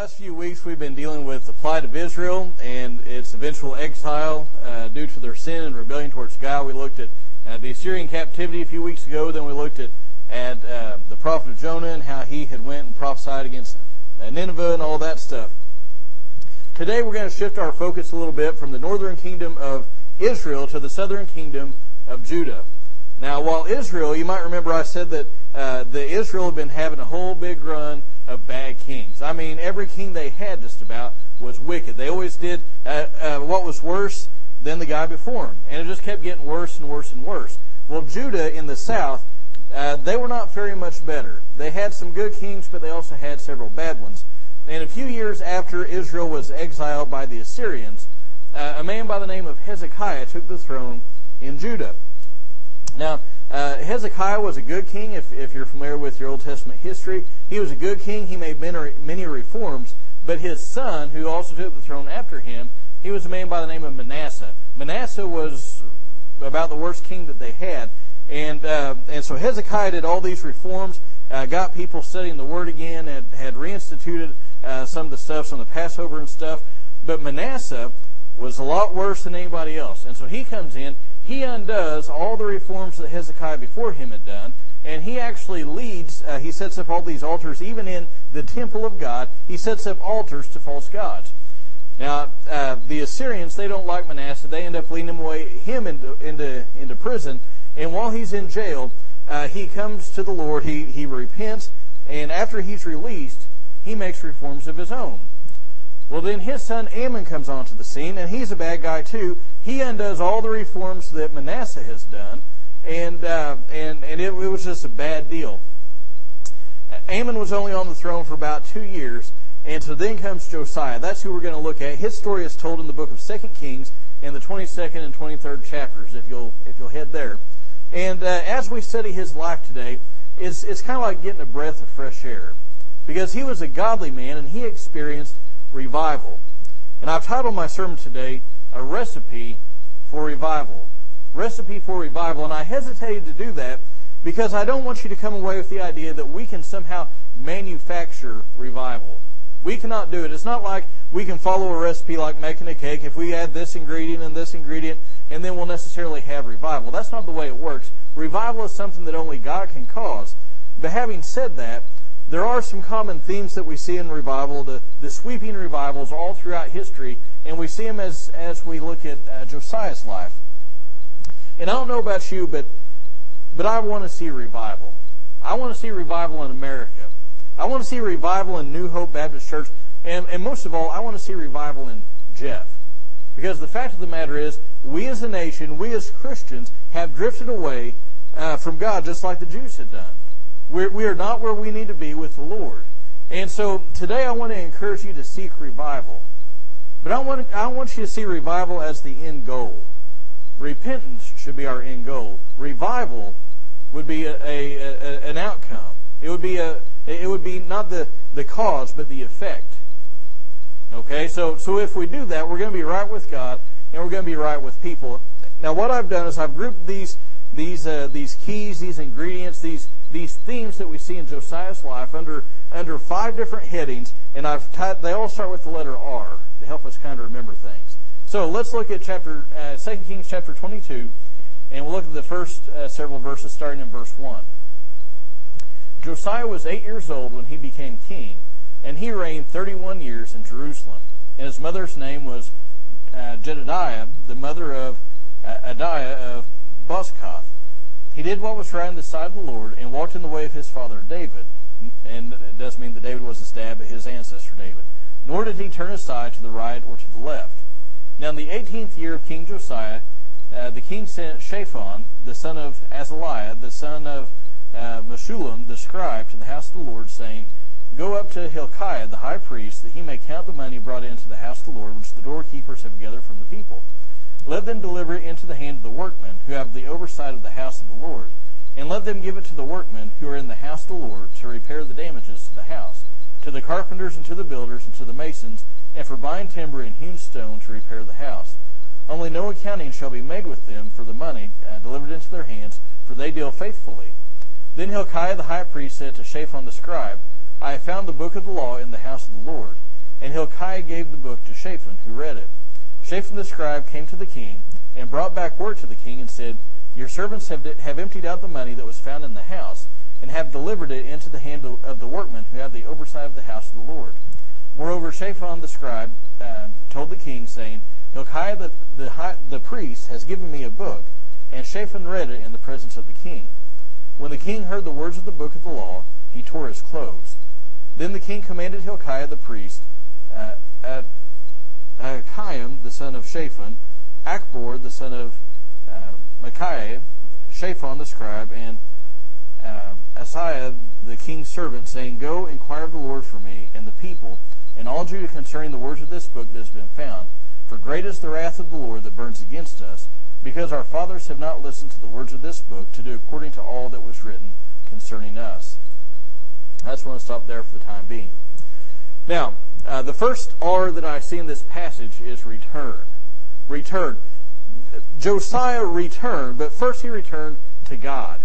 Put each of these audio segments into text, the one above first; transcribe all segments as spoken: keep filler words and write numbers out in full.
last few weeks we've been dealing with the plight of Israel and its eventual exile uh, due to their sin and rebellion towards God. We looked at uh, the Assyrian captivity a few weeks ago. Then we looked at, at uh, the prophet of Jonah and how he had went and prophesied against uh, Nineveh and all that stuff. Today we're going to shift our focus a little bit from the northern kingdom of Israel to the southern kingdom of Judah. Now, while Israel, you might remember I said that uh, the Israel had been having a whole big run of bad kings. I mean, every king they had just about was wicked. They always did uh, uh, what was worse than the guy before them. And it just kept getting worse and worse and worse. Well, Judah in the south, uh, they were not very much better. They had some good kings, but they also had several bad ones. And a few years after Israel was exiled by the Assyrians, uh, a man by the name of Hezekiah took the throne in Judah. Now, Uh, Hezekiah was a good king, if, if you're familiar with your Old Testament history. He was a good king. He made many, many reforms. But his son, who also took the throne after him, he was a man by the name of Manasseh. Manasseh was about the worst king that they had. And uh, and so Hezekiah did all these reforms, uh, got people studying the Word again, and had reinstituted uh, some of the stuff, some of the Passover and stuff. But Manasseh was a lot worse than anybody else. And so he comes in. He undoes all the reforms that Hezekiah before him had done, and he actually leads, uh, he sets up all these altars, even in the temple of God, he sets up altars to false gods. Now, uh, the Assyrians, they don't like Manasseh. They end up leading him away, him into, into, into prison, and while he's in jail, uh, he comes to the Lord, he, he repents, and after he's released, he makes reforms of his own. Well, then his son Ammon comes onto the scene, and he's a bad guy too. He undoes all the reforms that Manasseh has done, and uh, and, and it, it was just a bad deal. Ammon was only on the throne for about two years, and so then comes Josiah. That's who we're going to look at. His story is told in the book of Second Kings in the twenty-second and twenty-third chapters, if you'll if you'll head there. And uh, as we study his life today, it's, it's kind of like getting a breath of fresh air, because he was a godly man, and he experienced revival. And I've titled my sermon today, A Recipe for Revival. Recipe for Revival. And I hesitated to do that because I don't want you to come away with the idea that we can somehow manufacture revival. We cannot do it. It's not like we can follow a recipe like making a cake. If we add this ingredient and this ingredient, and then we'll necessarily have revival. That's not the way it works. Revival is something that only God can cause. But having said that, there are some common themes that we see in revival, the, the sweeping revivals all throughout history, and we see them as, as we look at uh, Josiah's life. And I don't know about you, but but I want to see revival. I want to see revival in America. I want to see revival in New Hope Baptist Church, and, and most of all, I want to see revival in Jeff. Because the fact of the matter is, we as a nation, we as Christians, have drifted away uh, from God just like the Jews had done. We're, we are not where we need to be with the Lord. And so today I want to encourage you to seek revival. But I want, I want you to see revival as the end goal. Repentance should be our end goal. Revival would be a, a, a, an outcome. It would be a it would be not the, the cause, but the effect. Okay, so, so if we do that, we're going to be right with God, and we're going to be right with people. Now what I've done is I've grouped these these uh, these keys, these ingredients, these these themes that we see in Josiah's life under under five different headings, and I've typed, they all start with the letter R to help us kind of remember things. So let's look at chapter uh, Second Kings chapter twenty-two, and we'll look at the first uh, several verses starting in verse one. Josiah was eight years old when he became king, and he reigned thirty-one years in Jerusalem. And his mother's name was uh, Jedidiah, the mother of uh, Adaiah of Boscath. He did what was right in the sight of the Lord and walked in the way of his father David. And it doesn't mean that David was his dad, but his ancestor David. Nor did he turn aside to the right or to the left. Now in the eighteenth year of King Josiah, uh, the king sent Shaphan, the son of Azaliah, the son of uh, Meshulam, the scribe, to the house of the Lord, saying, "Go up to Hilkiah, the high priest, that he may count the money brought into the house of the Lord, which the doorkeepers have gathered from the people. Let them deliver it into the hand of the workmen who have the oversight of the house of the Lord, and let them give it to the workmen who are in the house of the Lord to repair the damages to the house, to the carpenters and to the builders and to the masons, and for buying timber and hewn stone to repair the house. Only no accounting shall be made with them for the money uh, delivered into their hands, for they deal faithfully." Then Hilkiah the high priest said to Shaphan the scribe, "I have found the book of the law in the house of the Lord. And Hilkiah gave the book to Shaphan, who read it. Shaphan the scribe came to the king, and brought back word to the king, and said, Your servants have, have emptied out the money that was found in the house, and have delivered it into the hand of the workmen who have the oversight of the house of the Lord. Moreover, Shaphan the scribe uh, told the king, saying, Hilkiah the, the, high, the priest has given me a book, and Shaphan read it in the presence of the king. When the king heard the words of the book of the law, he tore his clothes. Then the king commanded Hilkiah the priest, uh, uh, uh, Chiam the son of Shaphan, Achbor the son of uh, Micaiah, Shaphan the scribe, and uh, Asaiah the king's servant, saying, Go, inquire of the Lord for me and the people, and all Judah concerning the words of this book that has been found. For great is the wrath of the Lord that burns against us, because our fathers have not listened to the words of this book to do according to all that was written concerning us. I just want to stop there for the time being. Now, uh, the first R that I see in this passage is return. Return. Josiah returned, but first he returned to God.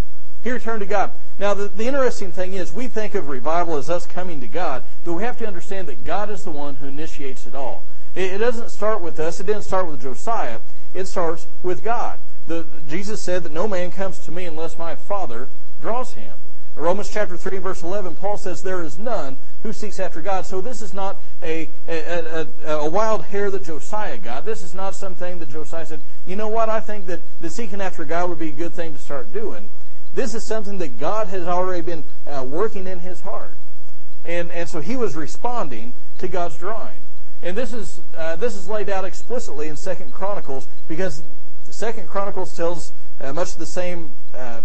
He returned to God. Now, the, the interesting thing is, we think of revival as us coming to God, but we have to understand that God is the one who initiates it all. It, it doesn't start with us. It didn't start with Josiah. It starts with God. The, Jesus said that no man comes to me unless my Father draws him. In Romans chapter three, verse eleven, Paul says, There is none who seeks after God. So this is not a, a, a, a wild hair that Josiah got. This is not something that Josiah said, you know what, I think that, that seeking after God would be a good thing to start doing. This is something that God has already been uh, working in his heart. And, and so he was responding to God's drawing. And this is uh, this is laid out explicitly in Second Chronicles, because Second Chronicles tells uh, much the same uh,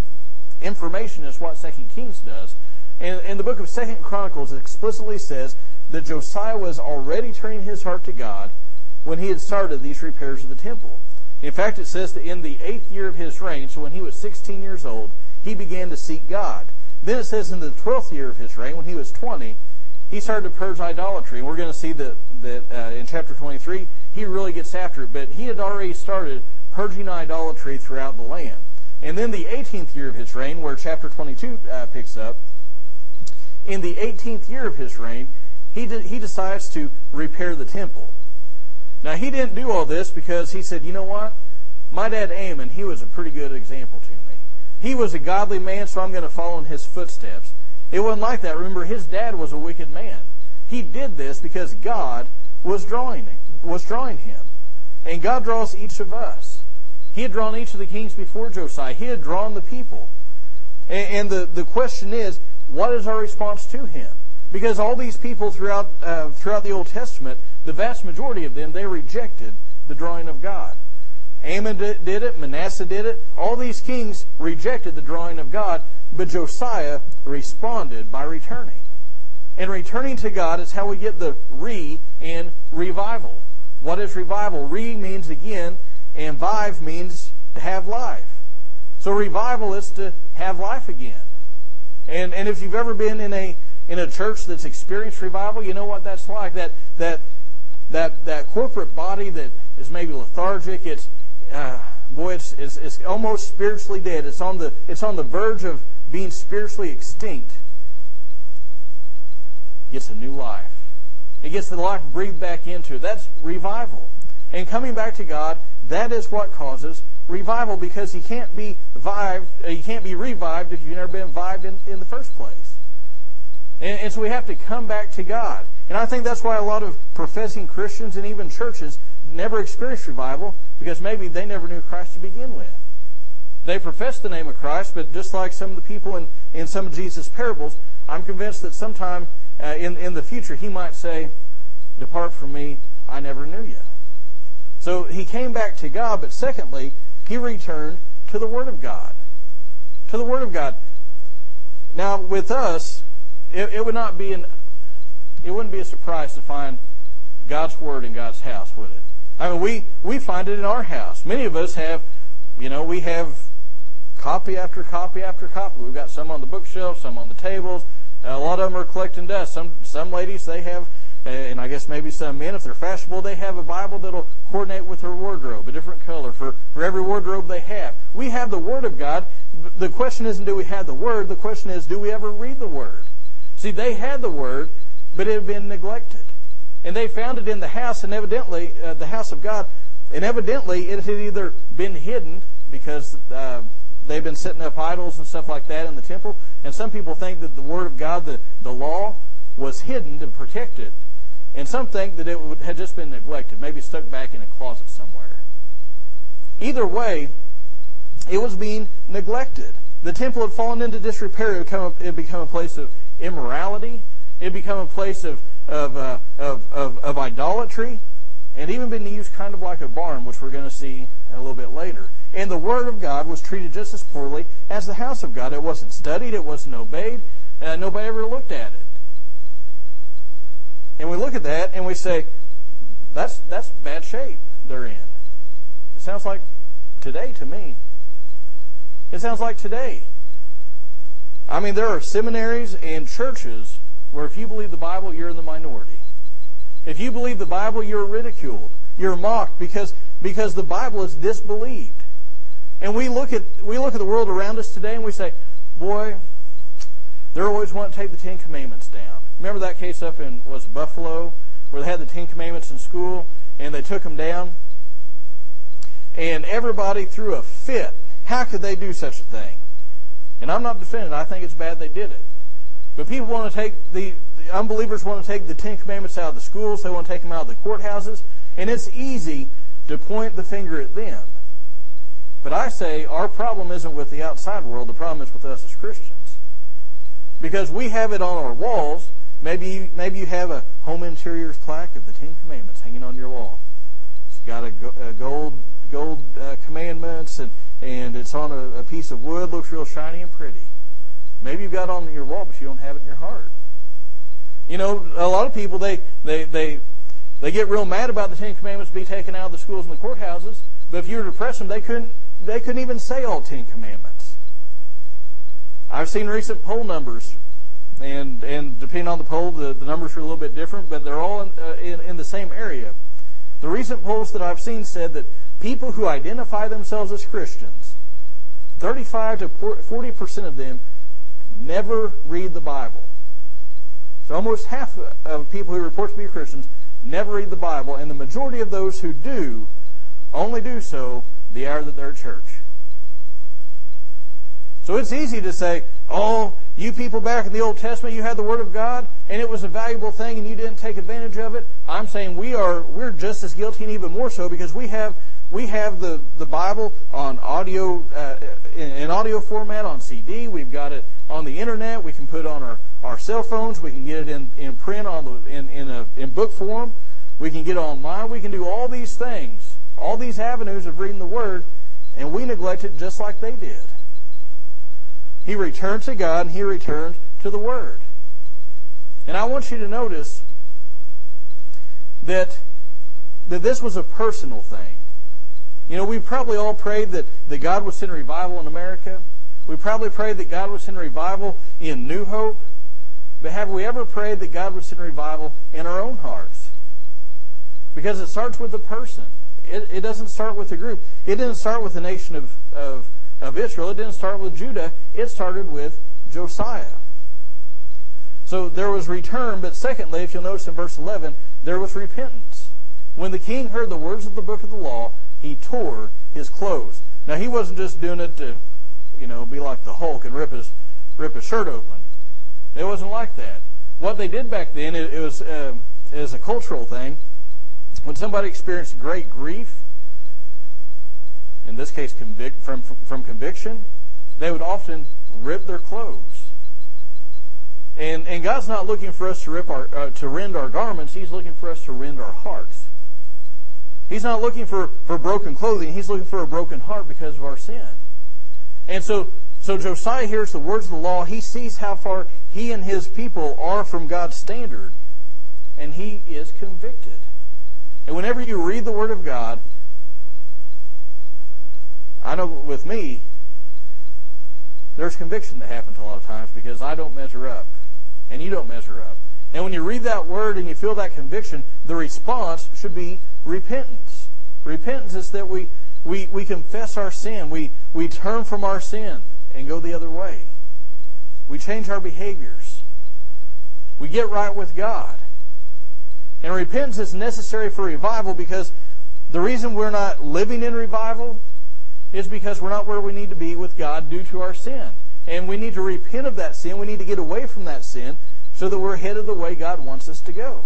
information as what Second Kings does. And, and the book of Second Chronicles explicitly says that Josiah was already turning his heart to God when he had started these repairs of the temple. In fact, it says that in the eighth year of his reign, so when he was sixteen years old, he began to seek God. Then it says in the twelfth year of his reign, when he was twenty, he started to purge idolatry. And we're going to see that, that uh, in chapter twenty-three, he really gets after it. But he had already started purging idolatry throughout the land. And then the eighteenth year of his reign, where chapter twenty-two uh, picks up, in the eighteenth year of his reign, he de- he decides to repair the temple. Now, he didn't do all this because he said, you know what? My dad Ammon, he was a pretty good example to me. He was a godly man, so I'm going to follow in his footsteps. It wasn't like that. Remember, his dad was a wicked man. He did this because God was drawing him. Was drawing him. And God draws each of us. He had drawn each of the kings before Josiah. He had drawn the people. And, and the, the question is, what is our response to him? Because all these people throughout uh, throughout the Old Testament, the vast majority of them, they rejected the drawing of God. Ammon did it. Manasseh did it. All these kings rejected the drawing of God, but Josiah responded by returning. And returning to God is how we get the re in revival. What is revival? Re means again, and vive means to have life. So revival is to have life again. And and if you've ever been in a in a church that's experienced revival, you know what that's like. That that that that corporate body that is maybe lethargic, it's Uh, boy, it's, it's it's almost spiritually dead. It's on the it's on the verge of being spiritually extinct. It gets a new life. It gets the life breathed back into it. That's revival. And coming back to God, that is what causes revival, because you can't be vived, you can't be revived if you've never been vived in, in the first place. And, and so we have to come back to God. And I think that's why a lot of professing Christians and even churches never experienced revival, because maybe they never knew Christ to begin with. They profess the name of Christ, but just like some of the people in, in some of Jesus' parables, I'm convinced that sometime uh, in, in the future he might say, Depart from me, I never knew you. So he came back to God, but secondly, he returned to the Word of God. To the Word of God. Now, with us, it, it would not be an, it wouldn't be a surprise to find God's Word in God's house, would it? I mean, we, we find it in our house. Many of us have, you know, we have copy after copy after copy. We've got some on the bookshelf, some on the tables. A lot of them are collecting dust. Some some ladies, they have, and I guess maybe some men, if they're fashionable, they have a Bible that'll coordinate with their wardrobe, a different color for, for every wardrobe they have. We have the Word of God. The question isn't do we have the Word. The question is, do we ever read the Word? See, they had the Word, but it had been neglected. And they found it in the house, and evidently, uh, the house of God, and evidently it had either been hidden because uh, they've been setting up idols and stuff like that in the temple. And some people think that the Word of God, the, the law, was hidden to protect it. And some think that it would, had just been neglected, maybe stuck back in a closet somewhere. Either way, it was being neglected. The temple had fallen into disrepair. It had become a, it had become a place of immorality. It had become a place of of, uh, of of of idolatry, and even been used kind of like a barn, which we're going to see a little bit later. And the Word of God was treated just as poorly as the house of God. It wasn't studied. It wasn't obeyed. Uh, nobody ever looked at it. And we look at that and we say, that's that's bad shape they're in. It sounds like today to me. It sounds like today. I mean, there are seminaries and churches where if you believe the Bible, you're in the minority. If you believe the Bible, you're ridiculed. You're mocked because because the Bible is disbelieved. And we look at we look at the world around us today and we say, boy, they're always wanting to take the Ten Commandments down. Remember that case up in was Buffalo where they had the Ten Commandments in school and they took them down? And everybody threw a fit. How could they do such a thing? And I'm not defending it. I think it's bad they did it. But people want to take the, the unbelievers want to take the Ten Commandments out of the schools. They want to take them out of the courthouses. And it's easy to point the finger at them. But I say our problem isn't with the outside world. The problem is with us as Christians. Because we have it on our walls. Maybe you, maybe you have a home interiors plaque of the Ten Commandments hanging on your wall. It's got a, go, a gold gold uh, commandments and And it's on a, a piece of wood, looks real shiny and pretty. Maybe you've got it on your wall, but you don't have it in your heart. You know, a lot of people, they they, they, they get real mad about the Ten Commandments being taken out of the schools and the courthouses. But if you were to press them, they couldn't, they couldn't even say all Ten Commandments. I've seen recent poll numbers, and and depending on the poll, the, the numbers are a little bit different, but they're all in, uh, in, in the same area. The recent polls that I've seen said that people who identify themselves as Christians, thirty-five to forty percent of them never read the Bible. So almost half of people who report to be Christians never read the Bible, and the majority of those who do only do so the hour that they're at church. So it's easy to say, oh, you people back in the Old Testament, you had the Word of God, and it was a valuable thing, and you didn't take advantage of it. I'm saying we are, we're just as guilty and even more so because we have... We have the, the Bible on audio uh, in, in audio format on C D. We've got it on the internet. We can put it on our, our cell phones. We can get it in, in print on the in in, a, in book form. We can get it online. We can do all these things, all these avenues of reading the Word, and we neglect it just like they did. He returned to God, and he returned to the Word. And I want you to notice that that this was a personal thing. You know, we probably all prayed that, that God would send revival in America. We probably prayed that God would send revival in New Hope. But have we ever prayed that God would send revival in our own hearts? Because it starts with the person. It, it doesn't start with the group. It didn't start with the nation of, of, of Israel. It didn't start with Judah. It started with Josiah. So there was return, but secondly, if you'll notice in verse eleven, there was repentance. When the king heard the words of the book of the law, he tore his clothes. Now, he wasn't just doing it to, you know, be like the Hulk and rip his rip his shirt open. It wasn't like that. What they did back then, it, it was uh, it was a cultural thing. When somebody experienced great grief, in this case convict, from, from, from conviction, they would often rip their clothes. And and God's not looking for us to rip our uh, to rend our garments. He's looking for us to rend our hearts. He's not looking for, for broken clothing. He's looking for a broken heart because of our sin. And so, so Josiah hears the words of the law. He sees how far he and his people are from God's standard, and he is convicted. And whenever you read the Word of God, I know with me, there's conviction that happens a lot of times because I don't measure up, and you don't measure up. And when you read that Word and you feel that conviction, the response should be repentance. Repentance is that we, we, we confess our sin. We, we turn from our sin and go the other way. We change our behaviors. We get right with God. And repentance is necessary for revival, because the reason we're not living in revival is because we're not where we need to be with God due to our sin. And we need to repent of that sin. We need to get away from that sin so that we're headed the way God wants us to go.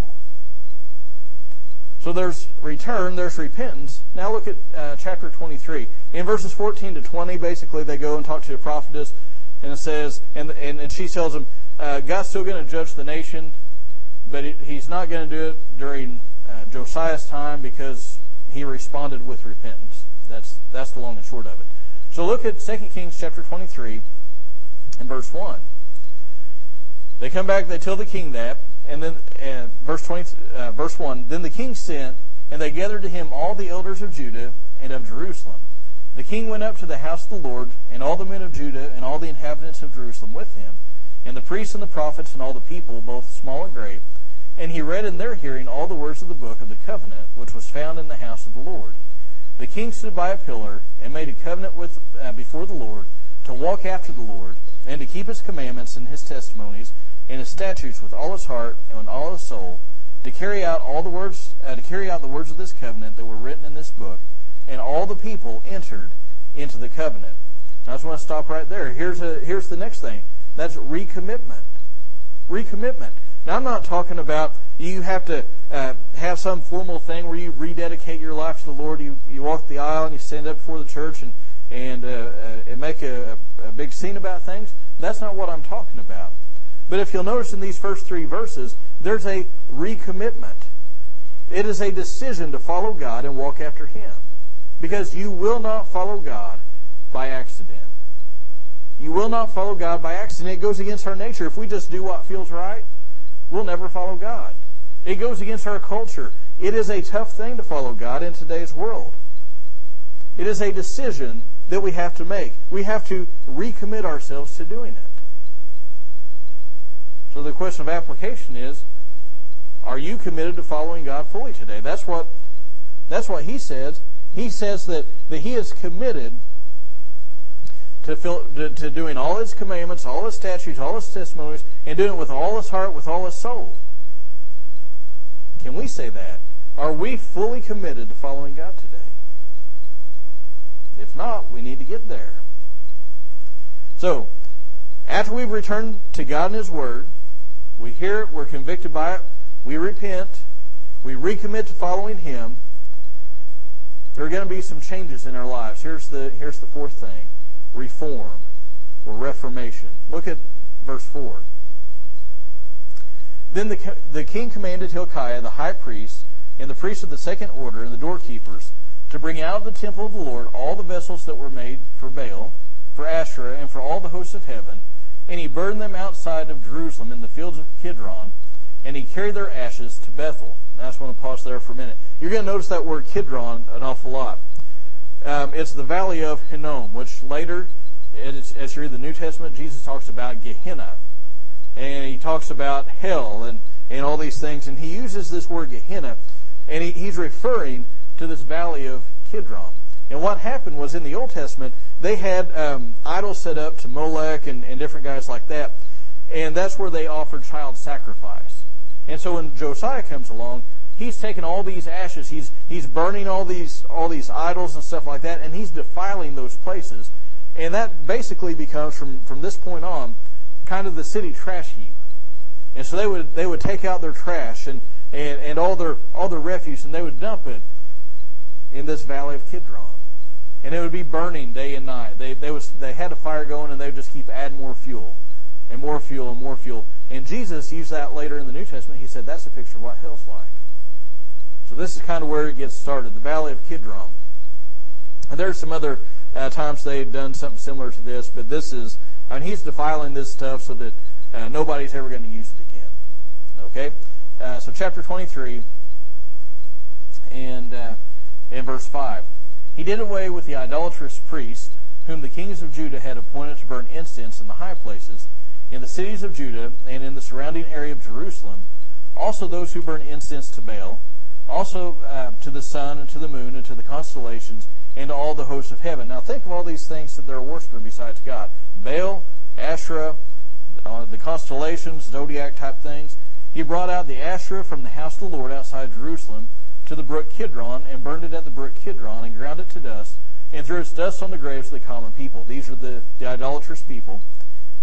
So there's return, there's repentance. Now look at uh, chapter twenty-three. In verses fourteen to twenty, basically they go and talk to the prophetess, and it says, and and, and she tells him, uh, God's still going to judge the nation, but it, he's not going to do it during uh, Josiah's time because he responded with repentance. That's that's the long and short of it. So look at Second Kings chapter twenty-three and verse one. They come back, they tell the king that, and then uh, verse twenty, uh, verse one. Then the king sent, and they gathered to him all the elders of Judah and of Jerusalem. The king went up to the house of the Lord, and all the men of Judah and all the inhabitants of Jerusalem with him, and the priests and the prophets and all the people, both small and great. And he read in their hearing all the words of the book of the covenant, which was found in the house of the Lord. The king stood by a pillar and made a covenant with uh, before the Lord to walk after the Lord, and to keep his commandments and his testimonies and his statutes with all his heart and with all his soul, to carry out all the words, uh, to carry out the words of this covenant that were written in this book. And all the people entered into the covenant. Now, I just want to stop right there. Here's a here's the next thing. That's recommitment. Recommitment. Now, I'm not talking about you have to uh, have some formal thing where you rededicate your life to the Lord. You you walk the aisle and you stand up before the church and and uh, uh, and make a, a big scene about things. That's not what I'm talking about. But if you'll notice in these first three verses, there's a recommitment. It is a decision to follow God and walk after Him. Because you will not follow God by accident. You will not follow God by accident. It goes against our nature. If we just do what feels right, we'll never follow God. It goes against our culture. It is a tough thing to follow God in today's world. It is a decision that we have to make. We have to recommit ourselves to doing it. So the question of application is, are you committed to following God fully today? That's what, that's what he says. He says that, that he is committed to, fill, to, to doing all his commandments, all his statutes, all his testimonies, and doing it with all his heart, with all his soul. Can we say that? Are we fully committed to following God today? If not, we need to get there. So, after we've returned to God and His Word, we hear it, we're convicted by it, we repent, we recommit to following Him, there are going to be some changes in our lives. Here's the here's the fourth thing. Reform or reformation. Look at verse four. Then the, the king commanded Hilkiah, the high priest, and the priests of the second order, and the doorkeepers, to bring out of the temple of the Lord all the vessels that were made for Baal, for Asherah, and for all the hosts of heaven. And he burned them outside of Jerusalem in the fields of Kidron, and he carried their ashes to Bethel. Now I just want to pause there for a minute. You're going to notice that word Kidron an awful lot. Um, it's the valley of Hinnom, which later, as you read the New Testament, Jesus talks about Gehenna. And he talks about hell and, and all these things. And he uses this word Gehenna, and he, he's referring to this valley of Kidron. And what happened was in the Old Testament, they had um, idols set up to Molech and, and different guys like that. And that's where they offered child sacrifice. And so when Josiah comes along, he's taking all these ashes, he's he's burning all these all these idols and stuff like that, and he's defiling those places. And that basically becomes, from, from this point on, kind of the city trash heap. And so they would they would take out their trash and, and, and all their all their refuse, and they would dump it in this valley of Kidron. And it would be burning day and night. They they was they had a fire going, and they would just keep adding more fuel and more fuel and more fuel. And Jesus used that later in the New Testament. He said that's a picture of what hell's like. So this is kind of where it gets started, the Valley of Kidron. And there are some other uh, times they've done something similar to this, but this is, I mean, he's defiling this stuff so that uh, nobody's ever going to use it again. Okay? Uh, so chapter twenty-three and, uh, and verse five. He did away with the idolatrous priest, whom the kings of Judah had appointed to burn incense in the high places, in the cities of Judah, and in the surrounding area of Jerusalem, also those who burn incense to Baal, also uh, to the sun and to the moon and to the constellations and to all the hosts of heaven. Now think of all these things that they're worshiping besides God. Baal, Asherah, uh, the constellations, zodiac type things. He brought out the Asherah from the house of the Lord outside Jerusalem to the brook Kidron, and burned it at the brook Kidron, and ground it to dust, and threw its dust on the graves of the common people. These are the, the idolatrous people.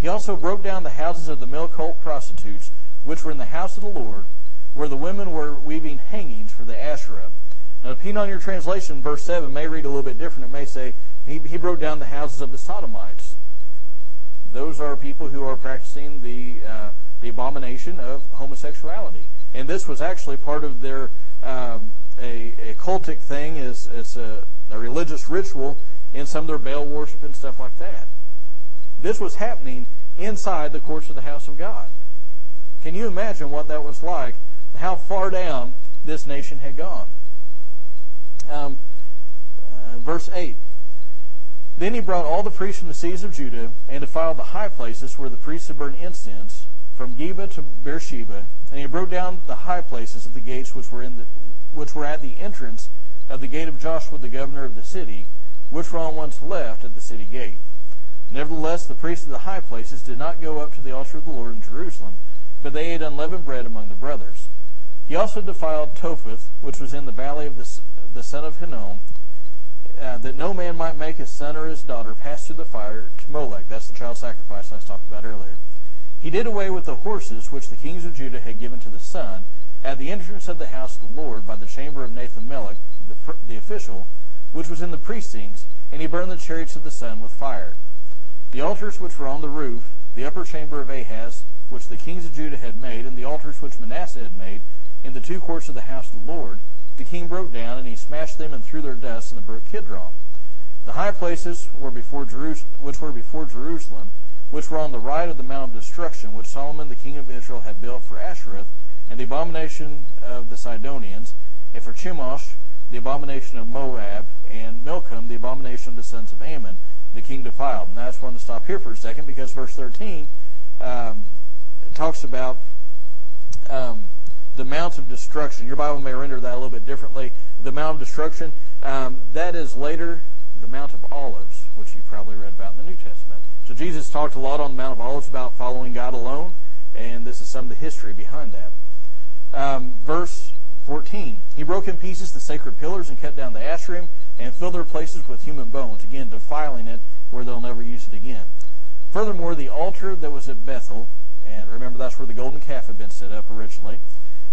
He also broke down the houses of the milch-colt prostitutes, which were in the house of the Lord, where the women were weaving hangings for the Asherah. Now, depending on your translation, verse seven may read a little bit different. It may say, he, he broke down the houses of the Sodomites. Those are people who are practicing the uh, the abomination of homosexuality. And this was actually part of their um, a, a cultic thing. Is It's a, a religious ritual in some of their Baal worship and stuff like that. This was happening inside the courts of the house of God. Can you imagine what that was like? How far down this nation had gone. Um, uh, verse eight. Then he brought all the priests from the cities of Judah, and defiled the high places where the priests had burned incense, from Geba to Beersheba, and he broke down the high places of the gates which were in the, which were at the entrance of the gate of Joshua the governor of the city, which were on one's left at the city gate. Nevertheless, the priests of the high places did not go up to the altar of the Lord in Jerusalem, but they ate unleavened bread among the brothers. He also defiled Topheth, which was in the valley of the, the son of Hinnom, uh, that no man might make his son or his daughter pass through the fire to Molech. That's the child sacrifice I talked about earlier. He did away with the horses which the kings of Judah had given to the sun at the entrance of the house of the Lord by the chamber of Nathan-Melech, the, the official, which was in the precincts, and he burned the chariots of the sun with fire. The altars which were on the roof, the upper chamber of Ahaz, which the kings of Judah had made, and the altars which Manasseh had made, in the two courts of the house of the Lord, the king broke down, and he smashed them and threw their dust in the brook Kidron. The high places were before Jerus- which were before Jerusalem, which were on the right of the Mount of Destruction, which Solomon the king of Israel had built for Asherah, and the abomination of the Sidonians, and for Chemosh, the abomination of Moab, and Milcom, the abomination of the sons of Ammon, the king defiled. Now I just want to stop here for a second, because verse thirteen um, talks about um, the Mount of Destruction. Your Bible may render that a little bit differently. The Mount of Destruction, um, that is later the Mount of Olives, which you probably read about in the New Testament. So Jesus talked a lot on the Mount of Olives about following God alone, and this is some of the history behind that. Um, verse fourteen, he broke in pieces the sacred pillars and cut down the Asherim and filled their places with human bones, again defiling it where they'll never use it again. Furthermore, the altar that was at Bethel, and remember that's where the golden calf had been set up originally,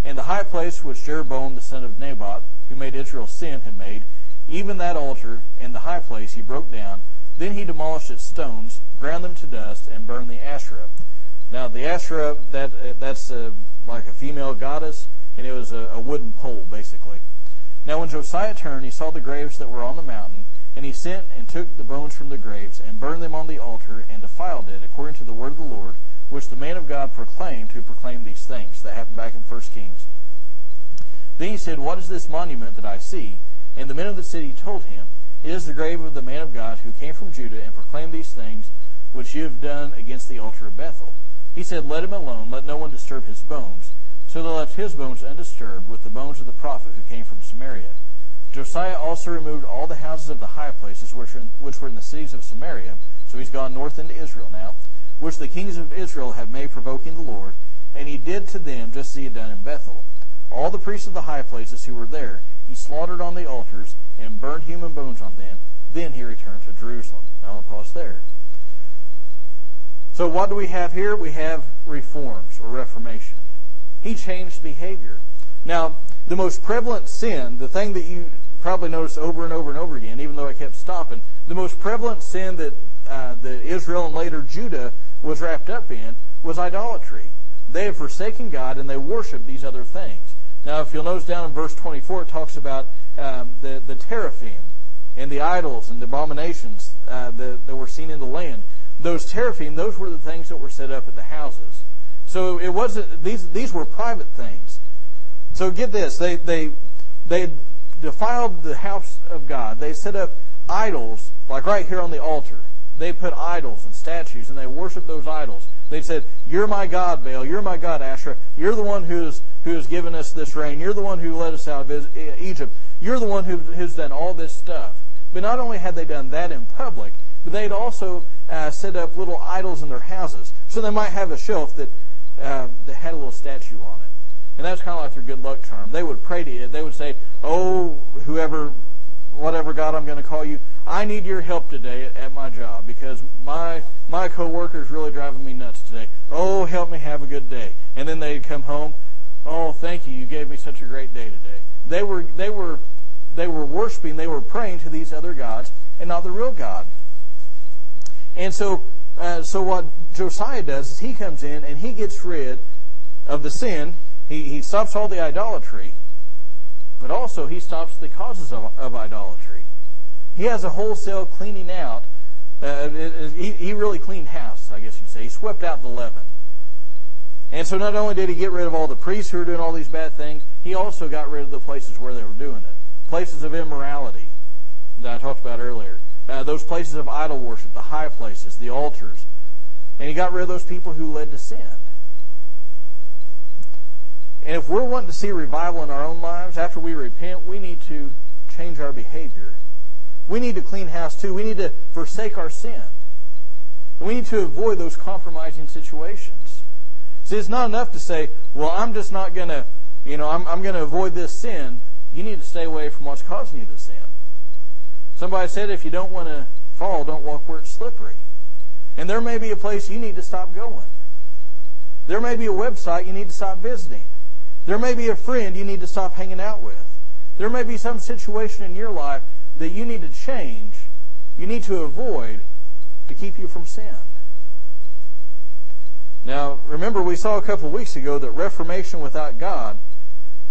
and the high place which Jeroboam the son of Nebat, who made Israel sin, had made, even that altar and the high place he broke down. Then he demolished its stones, ground them to dust, and burned the Asherah. Now the Asherah, that that's a, like a female goddess, and it was a, a wooden pole, basically. Now when Josiah turned, he saw the graves that were on the mountain, and he sent and took the bones from the graves, and burned them on the altar, and defiled it, according to the word of the Lord, which the man of God proclaimed, who proclaimed these things. That happened back in First Kings. Then he said, "What is this monument that I see?" And the men of the city told him, "It is the grave of the man of God who came from Judah and proclaimed these things which you have done against the altar of Bethel." He said, "Let him alone, let no one disturb his bones." So they left his bones undisturbed with the bones of the prophet who came from Samaria. Josiah also removed all the houses of the high places which were in, which were in the cities of Samaria, so he's gone north into Israel now, which the kings of Israel have made provoking the Lord, and he did to them just as he had done in Bethel. All the priests of the high places who were there he slaughtered on the altars, and burned human bones on them. Then he returned to Jerusalem. Now I'll pause there. So what do we have here? We have reforms, or reformation. He changed behavior. Now, the most prevalent sin, the thing that you probably noticed over and over and over again, even though I kept stopping, the most prevalent sin that, uh, that Israel and later Judah was wrapped up in was idolatry. They have forsaken God, and they worship these other things. Now, if you'll notice down in verse twenty-four, it talks about um, the, the teraphim and the idols and the abominations uh, that, that were seen in the land. Those teraphim, those were the things that were set up at the houses. So it wasn't these; these were private things. So get this: they they they defiled the house of God. They set up idols, like right here on the altar. They put idols and statues, and they worshiped those idols. They said, "You're my God, Baal. You're my God, Asherah. You're the one who has who has given us this rain. You're the one who led us out of Egypt. You're the one who has done all this stuff." But not only had they done that in public, but they'd also uh, set up little idols in their houses. So they might have a shelf that uh, that had a little statue on it. And that was kind of like their good luck charm. They would pray to you. They would say, oh, whoever, whatever God I'm going to call you, I need your help today at my job because my my co-worker is really driving me nuts today. Oh, help me have a good day. And then they'd come home, oh, thank you, you gave me such a great day today. They were they were they were worshiping, they were praying to these other gods and not the real God. And so uh, so what Josiah does is he comes in and he gets rid of the sin. He he stops all the idolatry, but also he stops the causes of, of idolatry. He has a wholesale cleaning out. Uh, it, it, he, he really cleaned house, I guess you'd say. He swept out the leaven. And so not only did he get rid of all the priests who were doing all these bad things, he also got rid of the places where they were doing it. Places of immorality that I talked about earlier. Uh, those places of idol worship, the high places, the altars. And he got rid of those people who led to sin. And if we're wanting to see revival in our own lives, after we repent, we need to change our behavior. We need to clean house too. We need to forsake our sin. We need to avoid those compromising situations. See, it's not enough to say, well, I'm just not going to, you know, I'm, I'm going to avoid this sin. You need to stay away from what's causing you to sin. Somebody said, if you don't want to fall, don't walk where it's slippery. And there may be a place you need to stop going. There may be a website you need to stop visiting. There may be a friend you need to stop hanging out with. There may be some situation in your life that you need to change, you need to avoid to keep you from sin. Now, remember we saw a couple weeks ago that reformation without God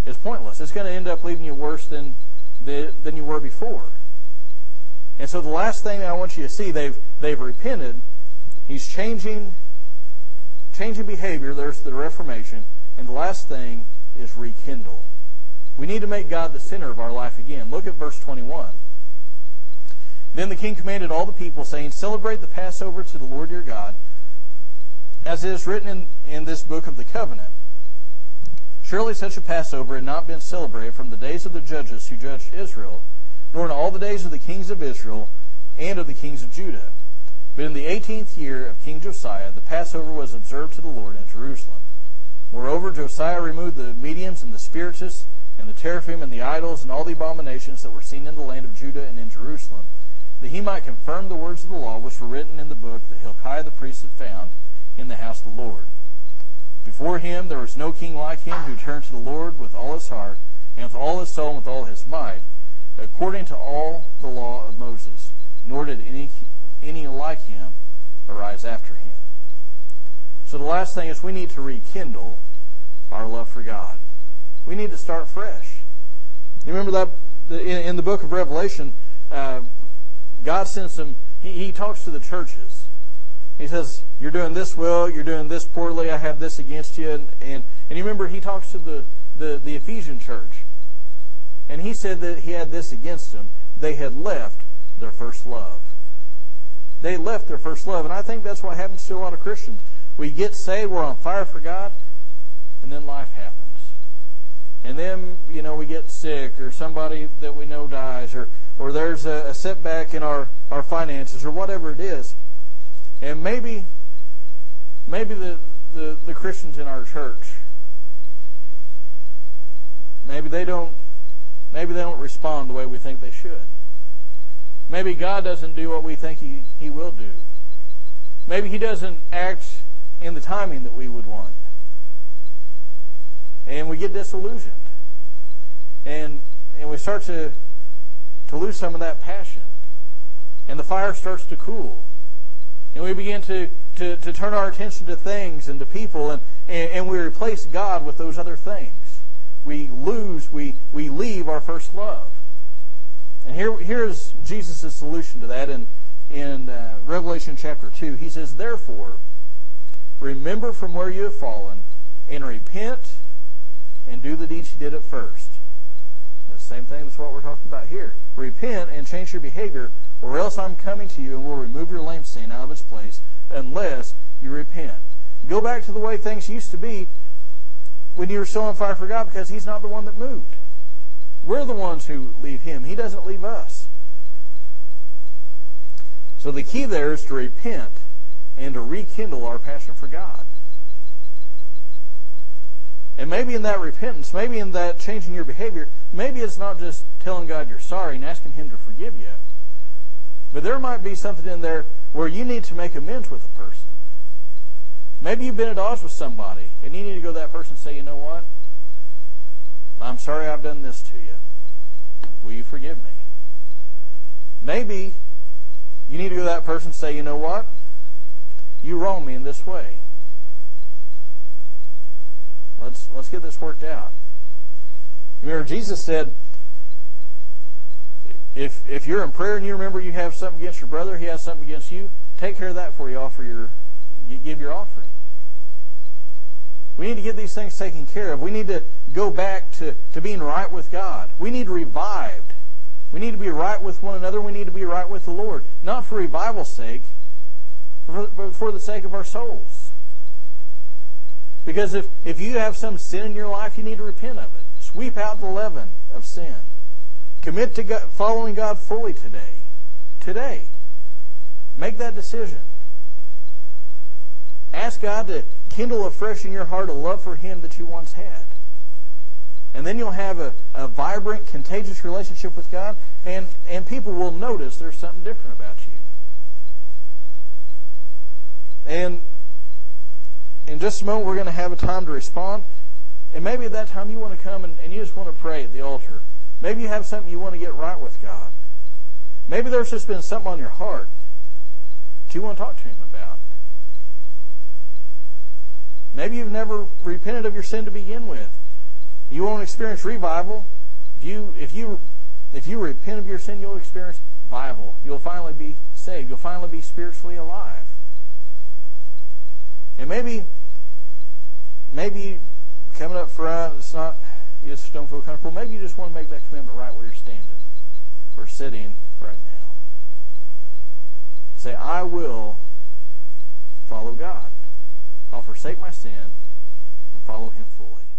is pointless. It's going to end up leaving you worse than, than you were before. And so the last thing I want you to see, they've, they've repented. He's changing, changing behavior. There's the reformation. And the last thing is rekindle. We need to make God the center of our life again. Look at verse twenty-one. Then the king commanded all the people, saying, celebrate the Passover to the Lord your God, as it is written in, in this book of the covenant. Surely such a Passover had not been celebrated from the days of the judges who judged Israel, nor in all the days of the kings of Israel and of the kings of Judah. But in the eighteenth year of King Josiah, the Passover was observed to the Lord in Jerusalem. Moreover, Josiah removed the mediums and the spiritists and the teraphim and the idols and all the abominations that were seen in the land of Judah and in Jerusalem, that he might confirm the words of the law which were written in the book that Hilkiah the priest had found in the house of the Lord. Before him there was no king like him who turned to the Lord with all his heart and with all his soul and with all his might, according to all the law of Moses, nor did any, any like him arise after him. So the last thing is we need to rekindle our love for God. We need to start fresh. You remember that in the book of Revelation, uh, God sends them, he, he talks to the churches. He says, you're doing this well, you're doing this poorly, I have this against you. And, and, and you remember he talks to the, the, the Ephesian church. And he said that he had this against them. They had left their first love. They left their first love. And I think that's what happens to a lot of Christians. We get saved, we're on fire for God, and then life happens. And then, you know, we get sick, or somebody that we know dies, or, or there's a, a setback in our, our finances, or whatever it is. And maybe maybe the, the, the Christians in our church, maybe they don't maybe they don't respond the way we think they should. Maybe God doesn't do what we think He, he will do. Maybe He doesn't act in the timing that we would want. And we get disillusioned. And and we start to to lose some of that passion. And the fire starts to cool. And we begin to, to, to turn our attention to things and to people, and, and, and we replace God with those other things. We lose, we we leave our first love. And here here's Jesus' solution to that in, in uh, Revelation chapter two. He says, therefore, remember from where you have fallen, and repent, and do the deeds you did at first. The same thing is what we're talking about here. Repent and change your behavior, or else I'm coming to you and will remove your lampstand out of its place, unless you repent. Go back to the way things used to be when you were still on fire for God, because He's not the one that moved. We're the ones who leave Him. He doesn't leave us. So the key there is to repent and to rekindle our passion for God. And maybe in that repentance, maybe in that changing your behavior, maybe it's not just telling God you're sorry and asking Him to forgive you. But there might be something in there where you need to make amends with a person. Maybe you've been at odds with somebody, and you need to go to that person and say, you know what? I'm sorry I've done this to you. Will you forgive me? Maybe you need to go to that person and say, you know what? You wronged me in this way. Let's, let's get this worked out. Remember, Jesus said, if, if you're in prayer and you remember you have something against your brother, he has something against you, take care of that before you offer your, you give your offering. We need to get these things taken care of. We need to go back to, to being right with God. We need revived. We need to be right with one another. We need to be right with the Lord. Not for revival's sake, but for, for the sake of our souls. Because if, if you have some sin in your life, you need to repent of it. Sweep out the leaven of sin. Commit to God, following God fully today. Today. Make that decision. Ask God to kindle afresh in your heart a love for Him that you once had. And then you'll have a, a vibrant, contagious relationship with God, and, and people will notice there's something different about you. And in just a moment, we're going to have a time to respond. And maybe at that time, you want to come and, and you just want to pray at the altar. Maybe you have something you want to get right with God. Maybe there's just been something on your heart that you want to talk to Him about. Maybe you've never repented of your sin to begin with. You won't experience revival. If you, if you, if you repent of your sin, you'll experience revival. You'll finally be saved. You'll finally be spiritually alive. And maybe, maybe coming up front, it's not, you just don't feel comfortable. Maybe you just want to make that commitment right where you're standing or sitting right now. Say, I will follow God. I'll forsake my sin and follow Him fully.